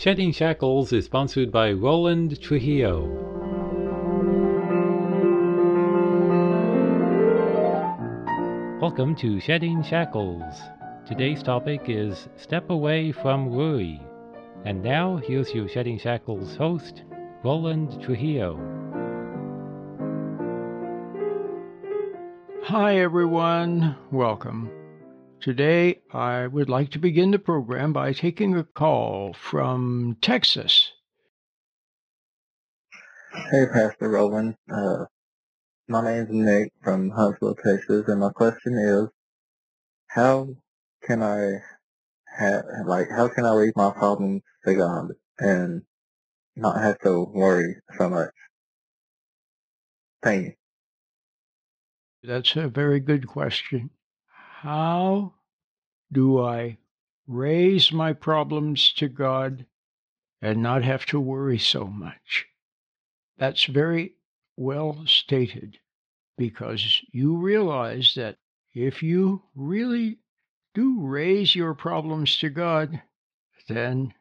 Shedding Shackles is sponsored by Roland Trujillo. Welcome to Shedding Shackles. Today's topic is Step Away from Worry. And now, here's your Shedding Shackles host, Roland Trujillo. Hi everyone, welcome. Today, I would like to begin the program by taking a call from Texas. Hey, Pastor Roland. My name is Nick from Huntsville, Texas, and my question is, how can I leave my problems to God and not have to worry so much? Thank you. That's a very good question. How do I raise my problems to God and not have to worry so much? That's very well stated, because you realize that if you really do raise your problems to God, then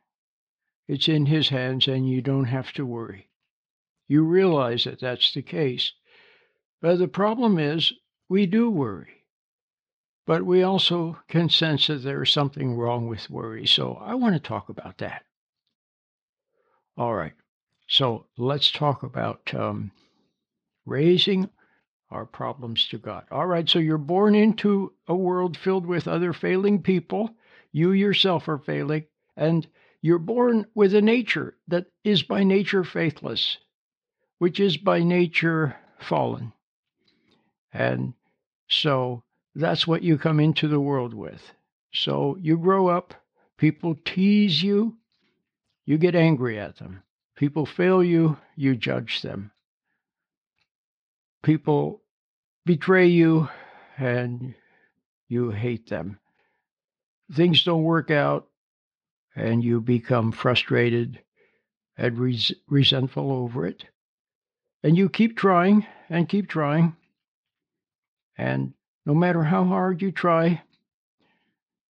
it's in His hands and you don't have to worry. You realize that that's the case. But the problem is, we do worry. But we also can sense that there is something wrong with worry, so I want to talk about that. All right, so let's talk about raising our problems to God. All right, so you're born into a world filled with other failing people. You yourself are failing, and you're born with a nature that is by nature faithless, which is by nature fallen. And so that's what you come into the world with. So you grow up, people tease you, you get angry at them. People fail you, you judge them. People betray you, and you hate them. Things don't work out, and you become frustrated and resentful over it. And you keep trying, and no matter how hard you try,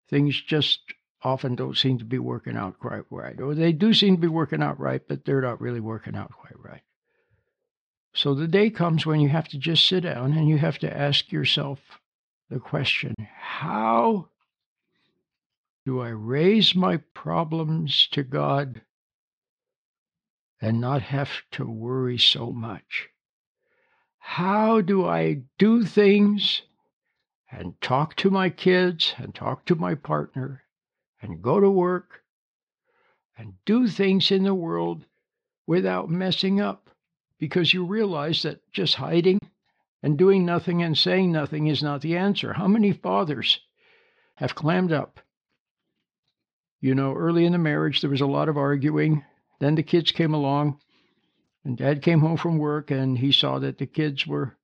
things just often don't seem to be working out quite right. Or they do seem to be working out right, but they're not really working out quite right. So the day comes when you have to just sit down and you have to ask yourself the question, how do I raise my problems to God and not have to worry so much? How do I do things and talk to my kids, and talk to my partner, and go to work, and do things in the world without messing up? Because you realize that just hiding and doing nothing and saying nothing is not the answer. How many fathers have clammed up? You know, early in the marriage, there was a lot of arguing. Then the kids came along, and Dad came home from work, and he saw that the kids were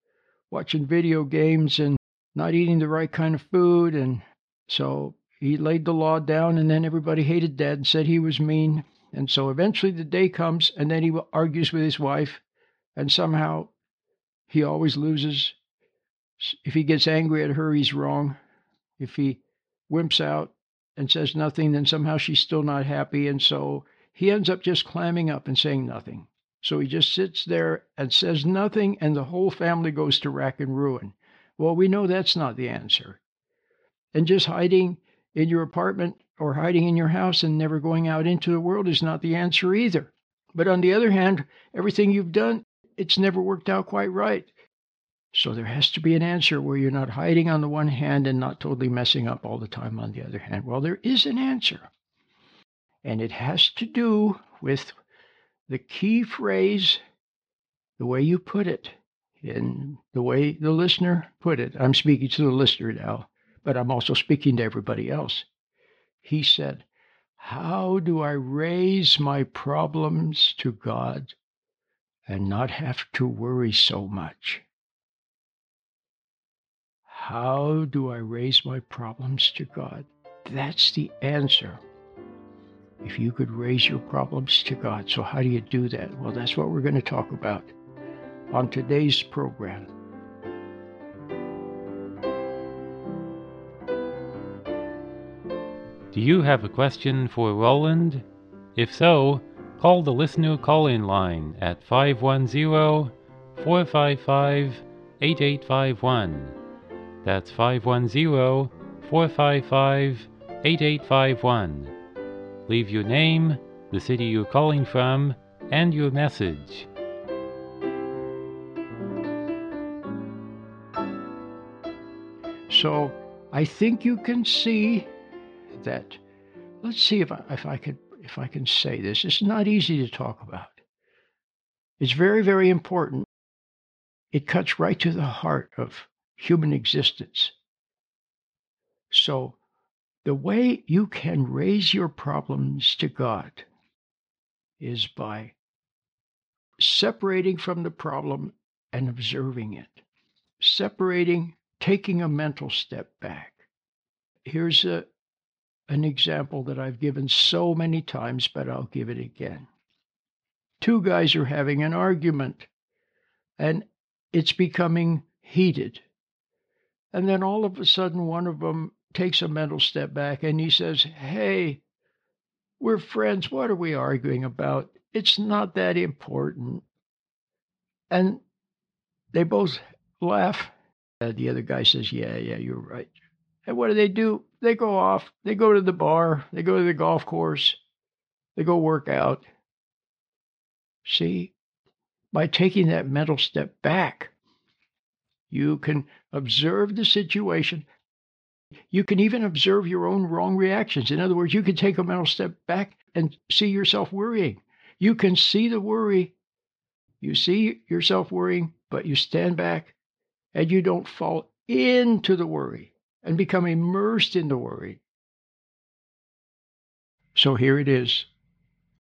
watching video games and not eating the right kind of food, and so he laid the law down, and then everybody hated Dad and said he was mean. And so eventually the day comes, and then he argues with his wife, and somehow he always loses. If he gets angry at her, he's wrong. If he wimps out and says nothing, then somehow she's still not happy, and so he ends up just clamming up and saying nothing. So he just sits there and says nothing, and the whole family goes to rack and ruin. Well, we know that's not the answer. And just hiding in your apartment or hiding in your house and never going out into the world is not the answer either. But on the other hand, everything you've done, it's never worked out quite right. So there has to be an answer where you're not hiding on the one hand and not totally messing up all the time on the other hand. Well, there is an answer. And it has to do with the key phrase, the way you put it. In the way the listener put it, I'm speaking to the listener now, but I'm also speaking to everybody else. He said, how do I raise my problems to God and not have to worry so much? How do I raise my problems to God? That's the answer. If you could raise your problems to God. So how do you do that? Well, that's what we're going to talk about on today's program. Do you have a question for Roland? If so, call the listener call-in line at 510-455-8851. That's 510-455-8851. Leave your name, the city you're calling from, and your message. So I think you can see that. Let's see if I can say this. It's not easy to talk about. It's very, very important. It cuts right to the heart of human existence. So the way you can raise your problems to God is by separating from the problem and observing it. Separating, taking a mental step back. Here's an example that I've given so many times, but I'll give it again. Two guys are having an argument, and it's becoming heated. And then all of a sudden, one of them takes a mental step back, and he says, "Hey, we're friends. What are we arguing about? It's not that important." And they both laugh. The other guy says, yeah, you're right. And what do? They go off. They go to the bar. They go to the golf course. They go work out. See, by taking that mental step back, you can observe the situation. You can even observe your own wrong reactions. In other words, you can take a mental step back and see yourself worrying. You can see the worry. You see yourself worrying, but you stand back and you don't fall into the worry and become immersed in the worry. So here it is.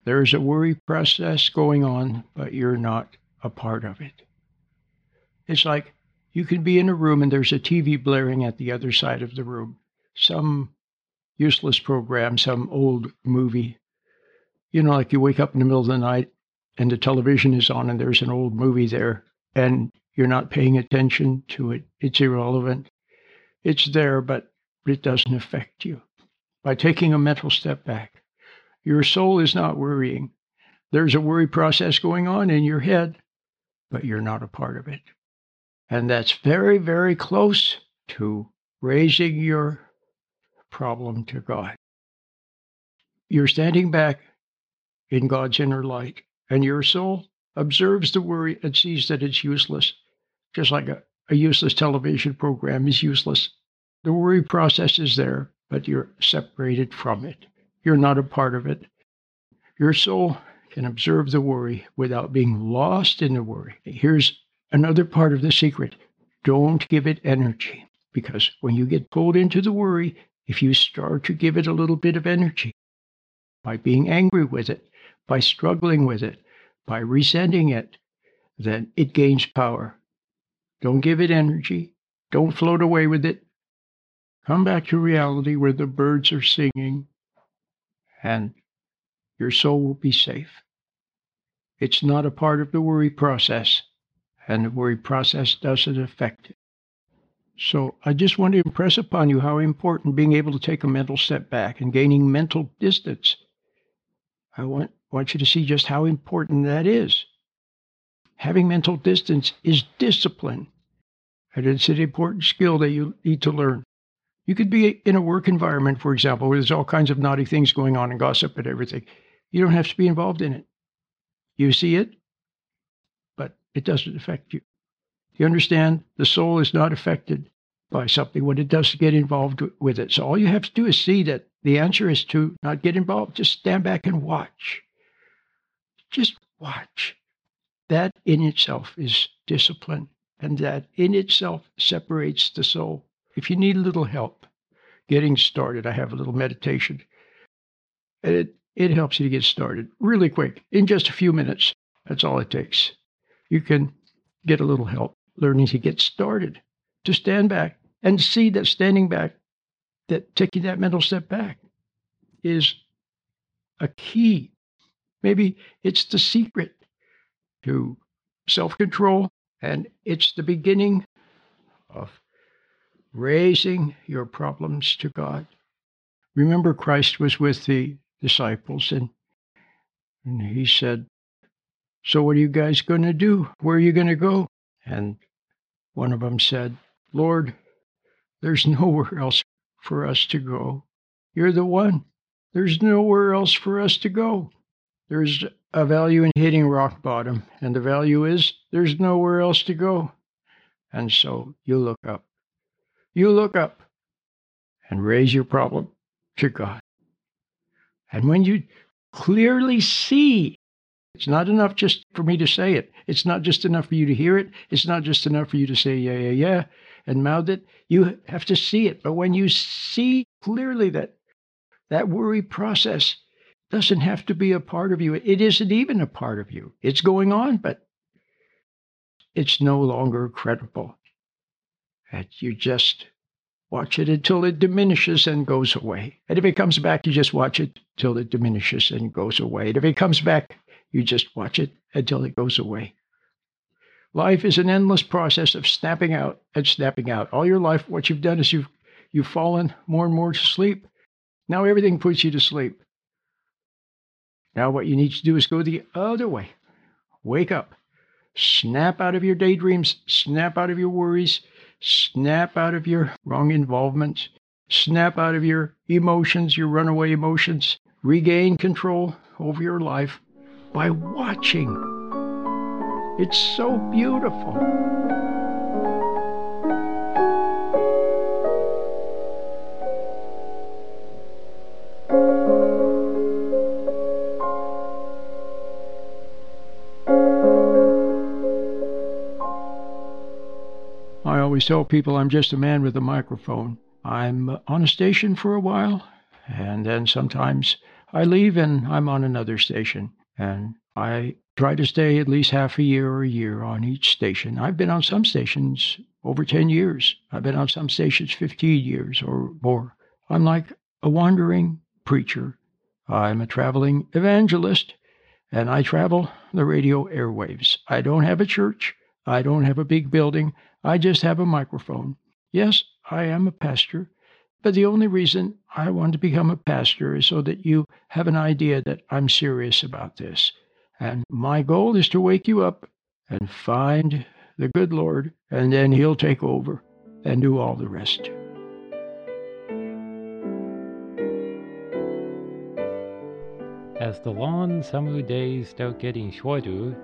There is a worry process going on, but you're not a part of it. It's like, you can be in a room and there's a TV blaring at the other side of the room. Some useless program, some old movie. You know, like you wake up in the middle of the night and the television is on and there's an old movie there and you're not paying attention to it. It's irrelevant. It's there, but it doesn't affect you. By taking a mental step back, your soul is not worrying. There's a worry process going on in your head, but you're not a part of it. And that's very, very close to raising your problem to God. You're standing back in God's inner light, and your soul observes the worry and sees that it's useless, just like a useless television program is useless. The worry process is there, but you're separated from it. You're not a part of it. Your soul can observe the worry without being lost in the worry. Here's another part of the secret. Don't give it energy, because when you get pulled into the worry, if you start to give it a little bit of energy, by being angry with it, by struggling with it, by resenting it, then it gains power. Don't give it energy. Don't float away with it. Come back to reality where the birds are singing, and your soul will be safe. It's not a part of the worry process. And the worry process doesn't affect it. So I just want to impress upon you how important being able to take a mental step back and gaining mental distance. I want you to see just how important that is. Having mental distance is discipline. And it's an important skill that you need to learn. You could be in a work environment, for example, where there's all kinds of naughty things going on and gossip and everything. You don't have to be involved in it. You see it. It doesn't affect you. You understand? The soul is not affected by something when it does get involved with it. So all you have to do is see that the answer is to not get involved. Just stand back and watch. Just watch. That in itself is discipline, and that in itself separates the soul. If you need a little help getting started, I have a little meditation. And it helps you to get started really quick, in just a few minutes. That's all it takes. You can get a little help learning to get started, to stand back and see that standing back, that taking that mental step back is a key. Maybe it's the secret to self-control, and it's the beginning of raising your problems to God. Remember, Christ was with the disciples, and And he said, "So what are you guys going to do? Where are you going to go?" And one of them said, "Lord, there's nowhere else for us to go. You're the one. There's nowhere else for us to go." There's a value in hitting rock bottom, and the value is there's nowhere else to go. And so you look up. You look up and raise your problem to God. And when you clearly see, it's not enough just for me to say it. It's not just enough for you to hear it. It's not just enough for you to say, yeah, yeah, yeah, and mouth it. You have to see it. But when you see clearly that worry process doesn't have to be a part of you. It isn't even a part of you. It's going on, but it's no longer credible. And you just watch it until it diminishes and goes away. And if it comes back, you just watch it till it diminishes and goes away. And if it comes back, you just watch it until it goes away. Life is an endless process of snapping out and snapping out. All your life, what you've done is you've fallen more and more to sleep. Now everything puts you to sleep. Now what you need to do is go the other way. Wake up. Snap out of your daydreams. Snap out of your worries. Snap out of your wrong involvements. Snap out of your emotions, your runaway emotions. Regain control over your life by watching. It's so beautiful. I always tell people I'm just a man with a microphone. I'm on a station for a while, and then sometimes I leave and I'm on another station. And I try to stay at least half a year or a year on each station. I've been on some stations over 10 years. I've been on some stations 15 years or more. I'm like a wandering preacher. I'm a traveling evangelist, and I travel the radio airwaves. I don't have a church. I don't have a big building. I just have a microphone. Yes, I am a pastor, but the only reason I want to become a pastor is so that you have an idea that I'm serious about this. And my goal is to wake you up and find the good Lord, and then He'll take over and do all the rest. As the long summer days start getting shorter,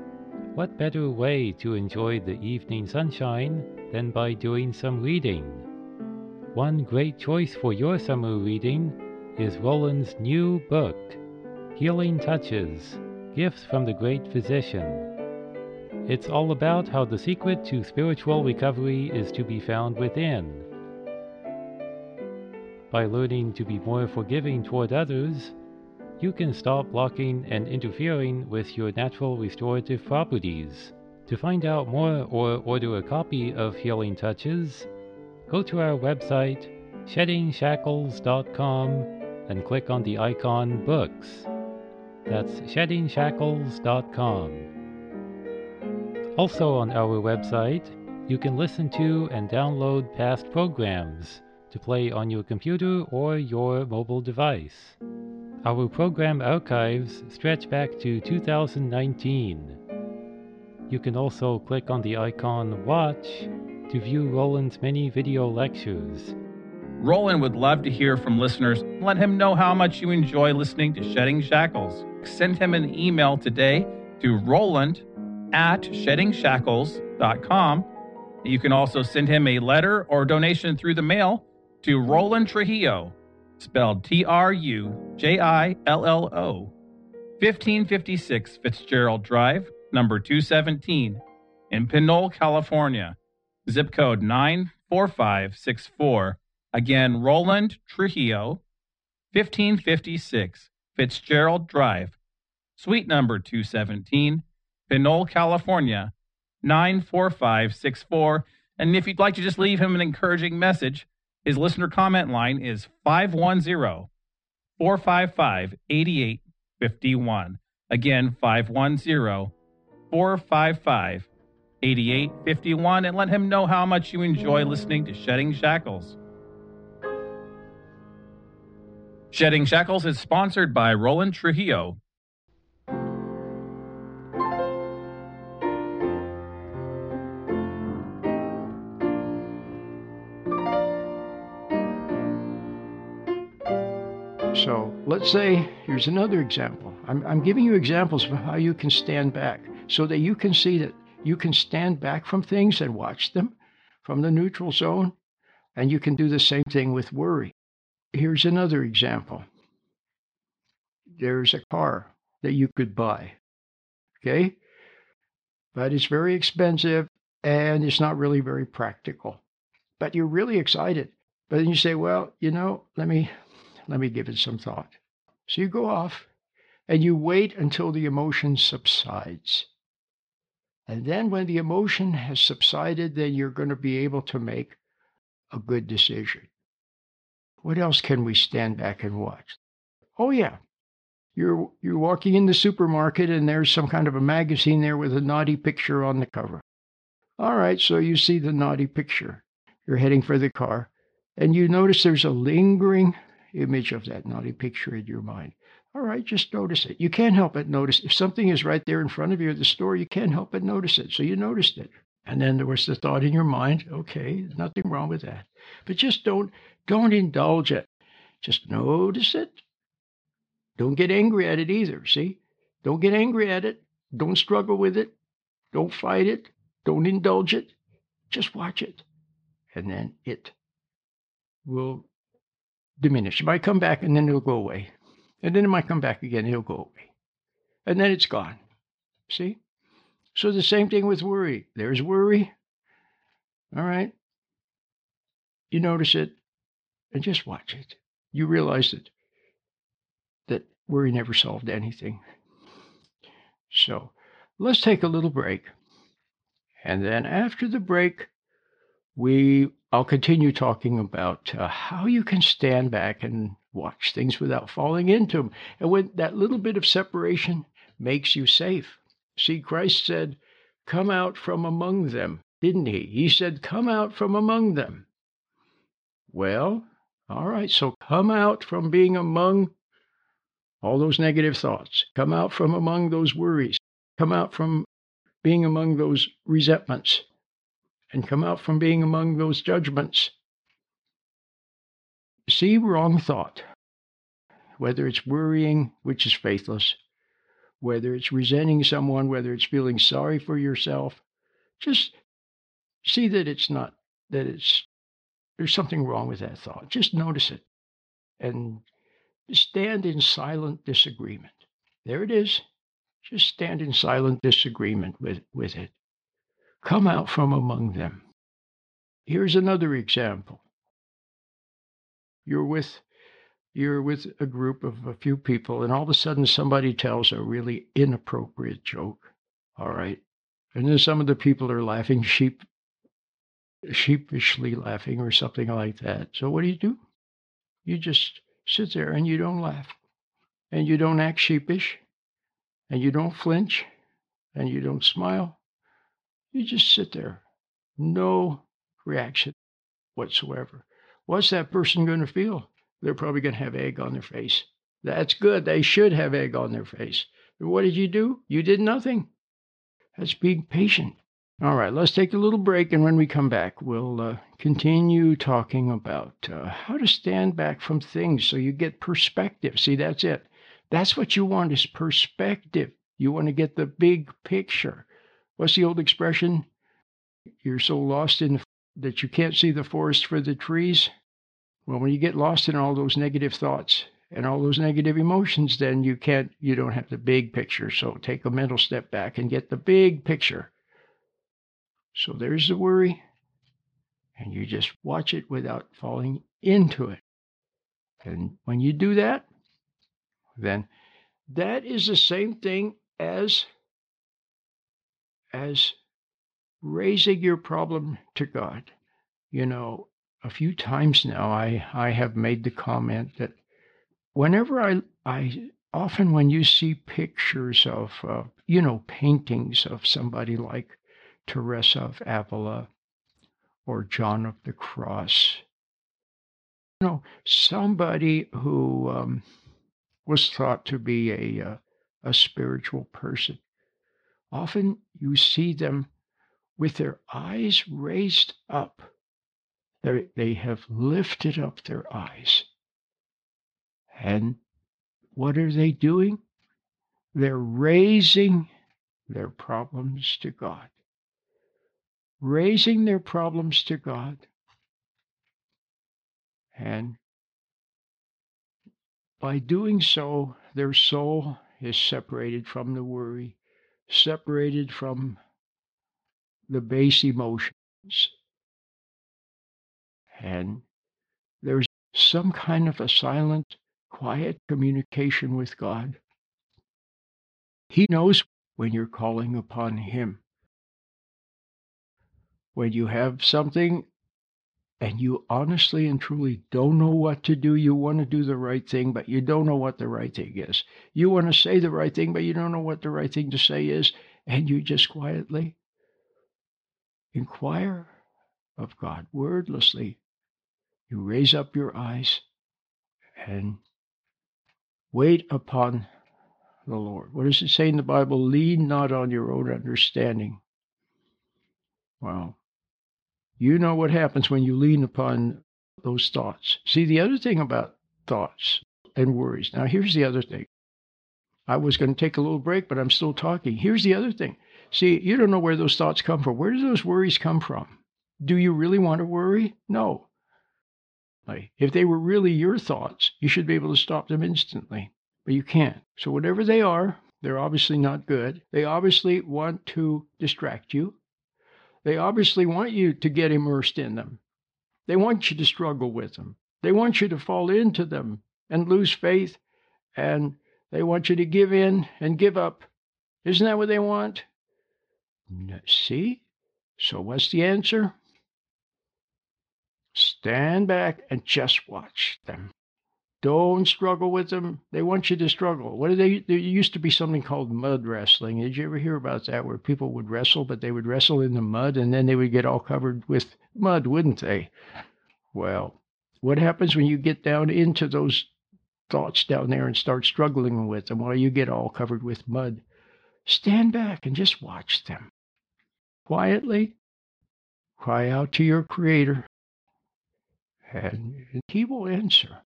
what better way to enjoy the evening sunshine than by doing some reading? One great choice for your summer reading is Roland's new book, Healing Touches: Gifts from the Great Physician. It's all about how the secret to spiritual recovery is to be found within. By learning to be more forgiving toward others, you can stop blocking and interfering with your natural restorative properties. To find out more or order a copy of Healing Touches, go to our website, SheddingShackles.com, and click on the icon Books. That's SheddingShackles.com. Also on our website, you can listen to and download past programs to play on your computer or your mobile device. Our program archives stretch back to 2019. You can also click on the icon Watch to view Roland's many video lectures. Roland would love to hear from listeners. Let him know how much you enjoy listening to Shedding Shackles. Send him an email today to Roland@SheddingShackles.com. You can also send him a letter or donation through the mail to Roland Trujillo, spelled Trujillo, 1556 Fitzgerald Drive, number 217, in Pinole, California, zip code 94564. Again, Roland Trujillo, 1556 Fitzgerald Drive, suite number 217, Pinole, California, 94564. And if you'd like to just leave him an encouraging message, his listener comment line is 510-455-8851. Again, 510-455-8851, and let him know how much you enjoy listening to Shedding Shackles. Shedding Shackles is sponsored by Roland Trujillo. So let's say, here's another example. I'm giving you examples of how you can stand back so that you can see that you can stand back from things and watch them from the neutral zone. And you can do the same thing with worry. Here's another example. There's a car that you could buy, okay? But it's very expensive and it's not really very practical. But you're really excited. But then you say, well, you know, let me give it some thought. So you go off and you wait until the emotion subsides. And then when the emotion has subsided, then you're going to be able to make a good decision. What else can we stand back and watch? Oh yeah, you're walking in the supermarket and there's some kind of a magazine there with a naughty picture on the cover. All right, so you see the naughty picture. You're heading for the car and you notice there's a lingering image of that naughty picture in your mind. All right, just notice it. You can't help but notice. If something is right there in front of you at the store, you can't help but notice it. So you noticed it. And then there was the thought in your mind, okay, there's nothing wrong with that. But just don't indulge it. Just notice it. Don't get angry at it either, see? Don't get angry at it. Don't struggle with it. Don't fight it. Don't indulge it. Just watch it. And then it will diminish. It might come back and then it'll go away. And then it might come back again, it'll go away. And then it's gone, see? So the same thing with worry. There's worry. All right. You notice it and just watch it. You realize that worry never solved anything. So let's take a little break. And then after the break, I'll continue talking about how you can stand back and watch things without falling into them. And when that little bit of separation makes you safe. See, Christ said, come out from among them, didn't he? He said, come out from among them. Well, all right, so come out from being among all those negative thoughts. Come out from among those worries. Come out from being among those resentments. And come out from being among those judgments. See, wrong thought, whether it's worrying, which is faithless, whether it's resenting someone, whether it's feeling sorry for yourself, just see that it's not, that it's, there's something wrong with that thought. Just notice it and stand in silent disagreement. There it is. Just stand in silent disagreement with it. Come out from among them. Here's another example. You're with a group of a few people, and all of a sudden somebody tells a really inappropriate joke, all right? And then some of the people are laughing, sheepishly laughing or something like that. So what do? You just sit there and you don't laugh, and you don't act sheepish, and you don't flinch, and you don't smile. You just sit there, no reaction whatsoever. What's that person going to feel? They're probably going to have egg on their face. That's good. They should have egg on their face. What did you do? You did nothing. That's being patient. All right, let's take a little break, and when we come back, we'll continue talking about how to stand back from things so you get perspective. See, that's it. That's what you want is perspective. You want to get the big picture. What's the old expression? You're so lost in that you can't see the forest for the trees. Well, when you get lost in all those negative thoughts and all those negative emotions, then you don't have the big picture. So take a mental step back and get the big picture. So there's the worry, and you just watch it without falling into it. And when you do that, then that is the same thing as raising your problem to God. You know, a few times now, I have made the comment that whenever often when you see pictures of, paintings of somebody like Teresa of Avila or John of the Cross, somebody who was thought to be a spiritual person, often you see them with their eyes raised up. They have lifted up their eyes. And what are they doing? They're raising their problems to God. Raising their problems to God. And by doing so, their soul is separated from the worry, separated from the base emotions. And there's some kind of a silent, quiet communication with God. He knows when you're calling upon Him. When you have something and you honestly and truly don't know what to do, you want to do the right thing, but you don't know what the right thing is. You want to say the right thing, but you don't know what the right thing to say is, and you just quietly inquire of God, wordlessly. You raise up your eyes and wait upon the Lord. What does it say in the Bible? Lean not on your own understanding. Wow. You know what happens when you lean upon those thoughts. See, the other thing about thoughts and worries. Now, here's the other thing. I was going to take a little break, but I'm still talking. Here's the other thing. See, you don't know where those thoughts come from. Where do those worries come from? Do you really want to worry? No. If they were really your thoughts, you should be able to stop them instantly, but you can't. So whatever they are, they're obviously not good. They obviously want to distract you. They obviously want you to get immersed in them. They want you to struggle with them. They want you to fall into them and lose faith, and they want you to give in and give up. Isn't that what they want? See? So what's the answer? Stand back and just watch them. Don't struggle with them. They want you to struggle. What do they? There used to be something called mud wrestling. Did you ever hear about that, where people would wrestle, but they would wrestle in the mud, and then they would get all covered with mud, wouldn't they? Well, what happens when you get down into those thoughts down there and start struggling with them? Well, you get all covered with mud. Stand back and just watch them. Quietly cry out to your Creator, and He will answer.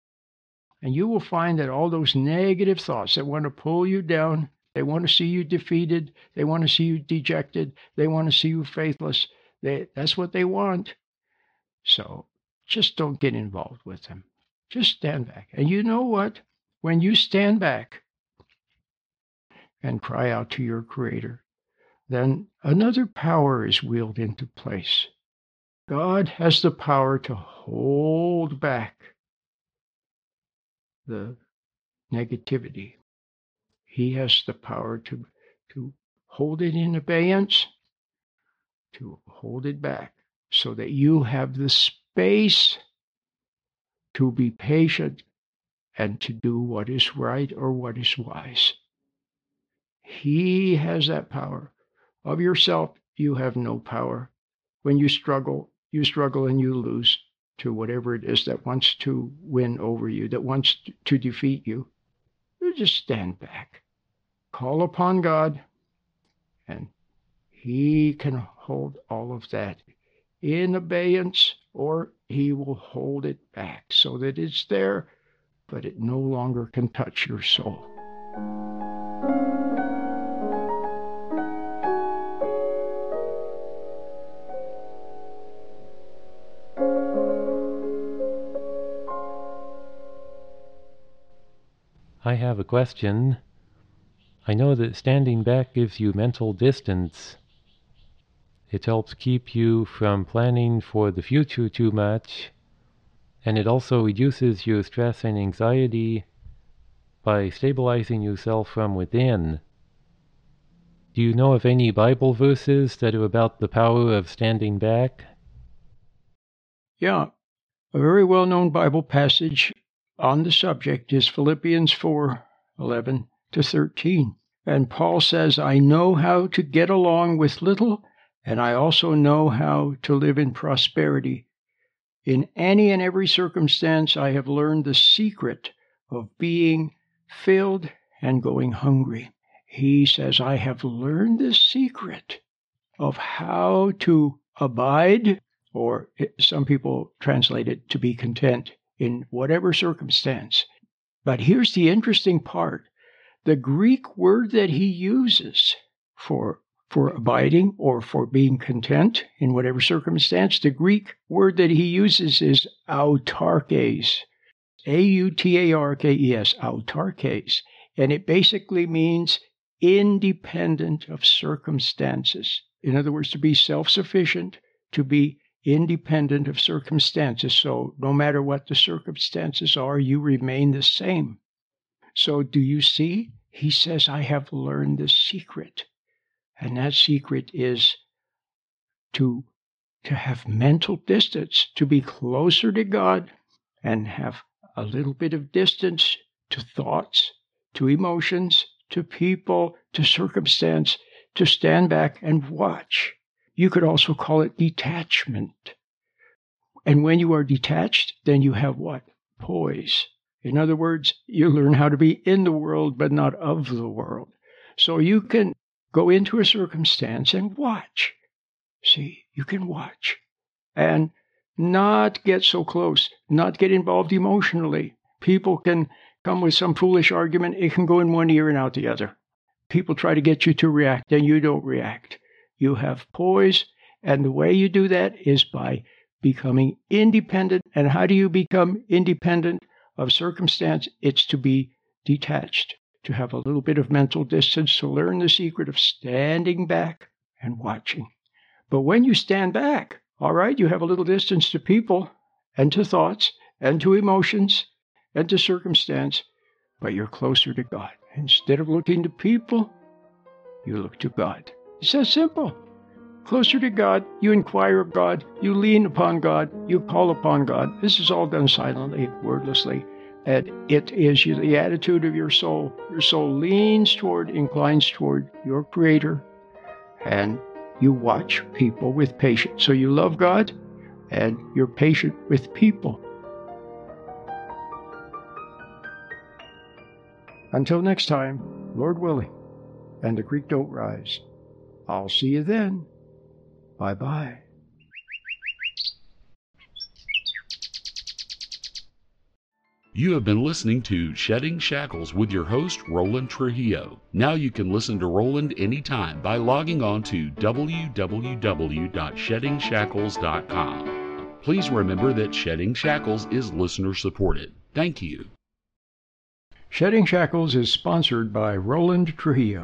And you will find that all those negative thoughts that want to pull you down, they want to see you defeated, they want to see you dejected, they want to see you faithless, that's what they want. So just don't get involved with them. Just stand back. And you know what? When you stand back and cry out to your Creator, then another power is wheeled into place. God has the power to hold back the negativity. He has the power to hold it in abeyance, to hold it back, so that you have the space to be patient and to do what is right or what is wise. He has that power. Of yourself, you have no power. When you struggle and you lose to whatever it is that wants to win over you, that wants to defeat you. You just stand back. Call upon God, and He can hold all of that in abeyance, or He will hold it back so that it's there, but it no longer can touch your soul. I have a question. I know that standing back gives you mental distance. It helps keep you from planning for the future too much, and it also reduces your stress and anxiety by stabilizing yourself from within. Do you know of any Bible verses that are about the power of standing back? Yeah, a very well-known Bible passage on the subject is Philippians 4:11-13. And Paul says, I know how to get along with little, and I also know how to live in prosperity. In any and every circumstance, I have learned the secret of being filled and going hungry. He says, I have learned the secret of how to abide, or some people translate it to be content, in whatever circumstance. But here's the interesting part. The Greek word that he uses for abiding or for being content in whatever circumstance, the Greek word that he uses is autarkes. A-U-T-A-R-K-E-S, autarkes. And it basically means independent of circumstances. In other words, to be self-sufficient, to be independent of circumstances. So no matter what the circumstances are, you remain the same. So do you see? He says, I have learned the secret. And that secret is to have mental distance, to be closer to God and have a little bit of distance to thoughts, to emotions, to people, to circumstance, to stand back and watch. You could also call it detachment. And when you are detached, then you have what? Poise. In other words, you learn how to be in the world, but not of the world. So you can go into a circumstance and watch. See, you can watch and not get so close, not get involved emotionally. People can come with some foolish argument. It can go in one ear and out the other. People try to get you to react, and you don't react. You have poise, and the way you do that is by becoming independent. And how do you become independent of circumstance? It's to be detached, to have a little bit of mental distance, to learn the secret of standing back and watching. But when you stand back, all right, you have a little distance to people and to thoughts and to emotions and to circumstance, but you're closer to God. Instead of looking to people, you look to God. It's that simple. Closer to God, you inquire of God, you lean upon God, you call upon God. This is all done silently, wordlessly. And it is the attitude of your soul. Your soul leans toward, inclines toward your Creator, and you watch people with patience. So you love God, and you're patient with people. Until next time, Lord willing, and the creek don't rise. I'll see you then. Bye-bye. You have been listening to Shedding Shackles with your host, Roland Trujillo. Now you can listen to Roland anytime by logging on to www.SheddingShackles.com. Please remember that Shedding Shackles is listener-supported. Thank you. Shedding Shackles is sponsored by Roland Trujillo.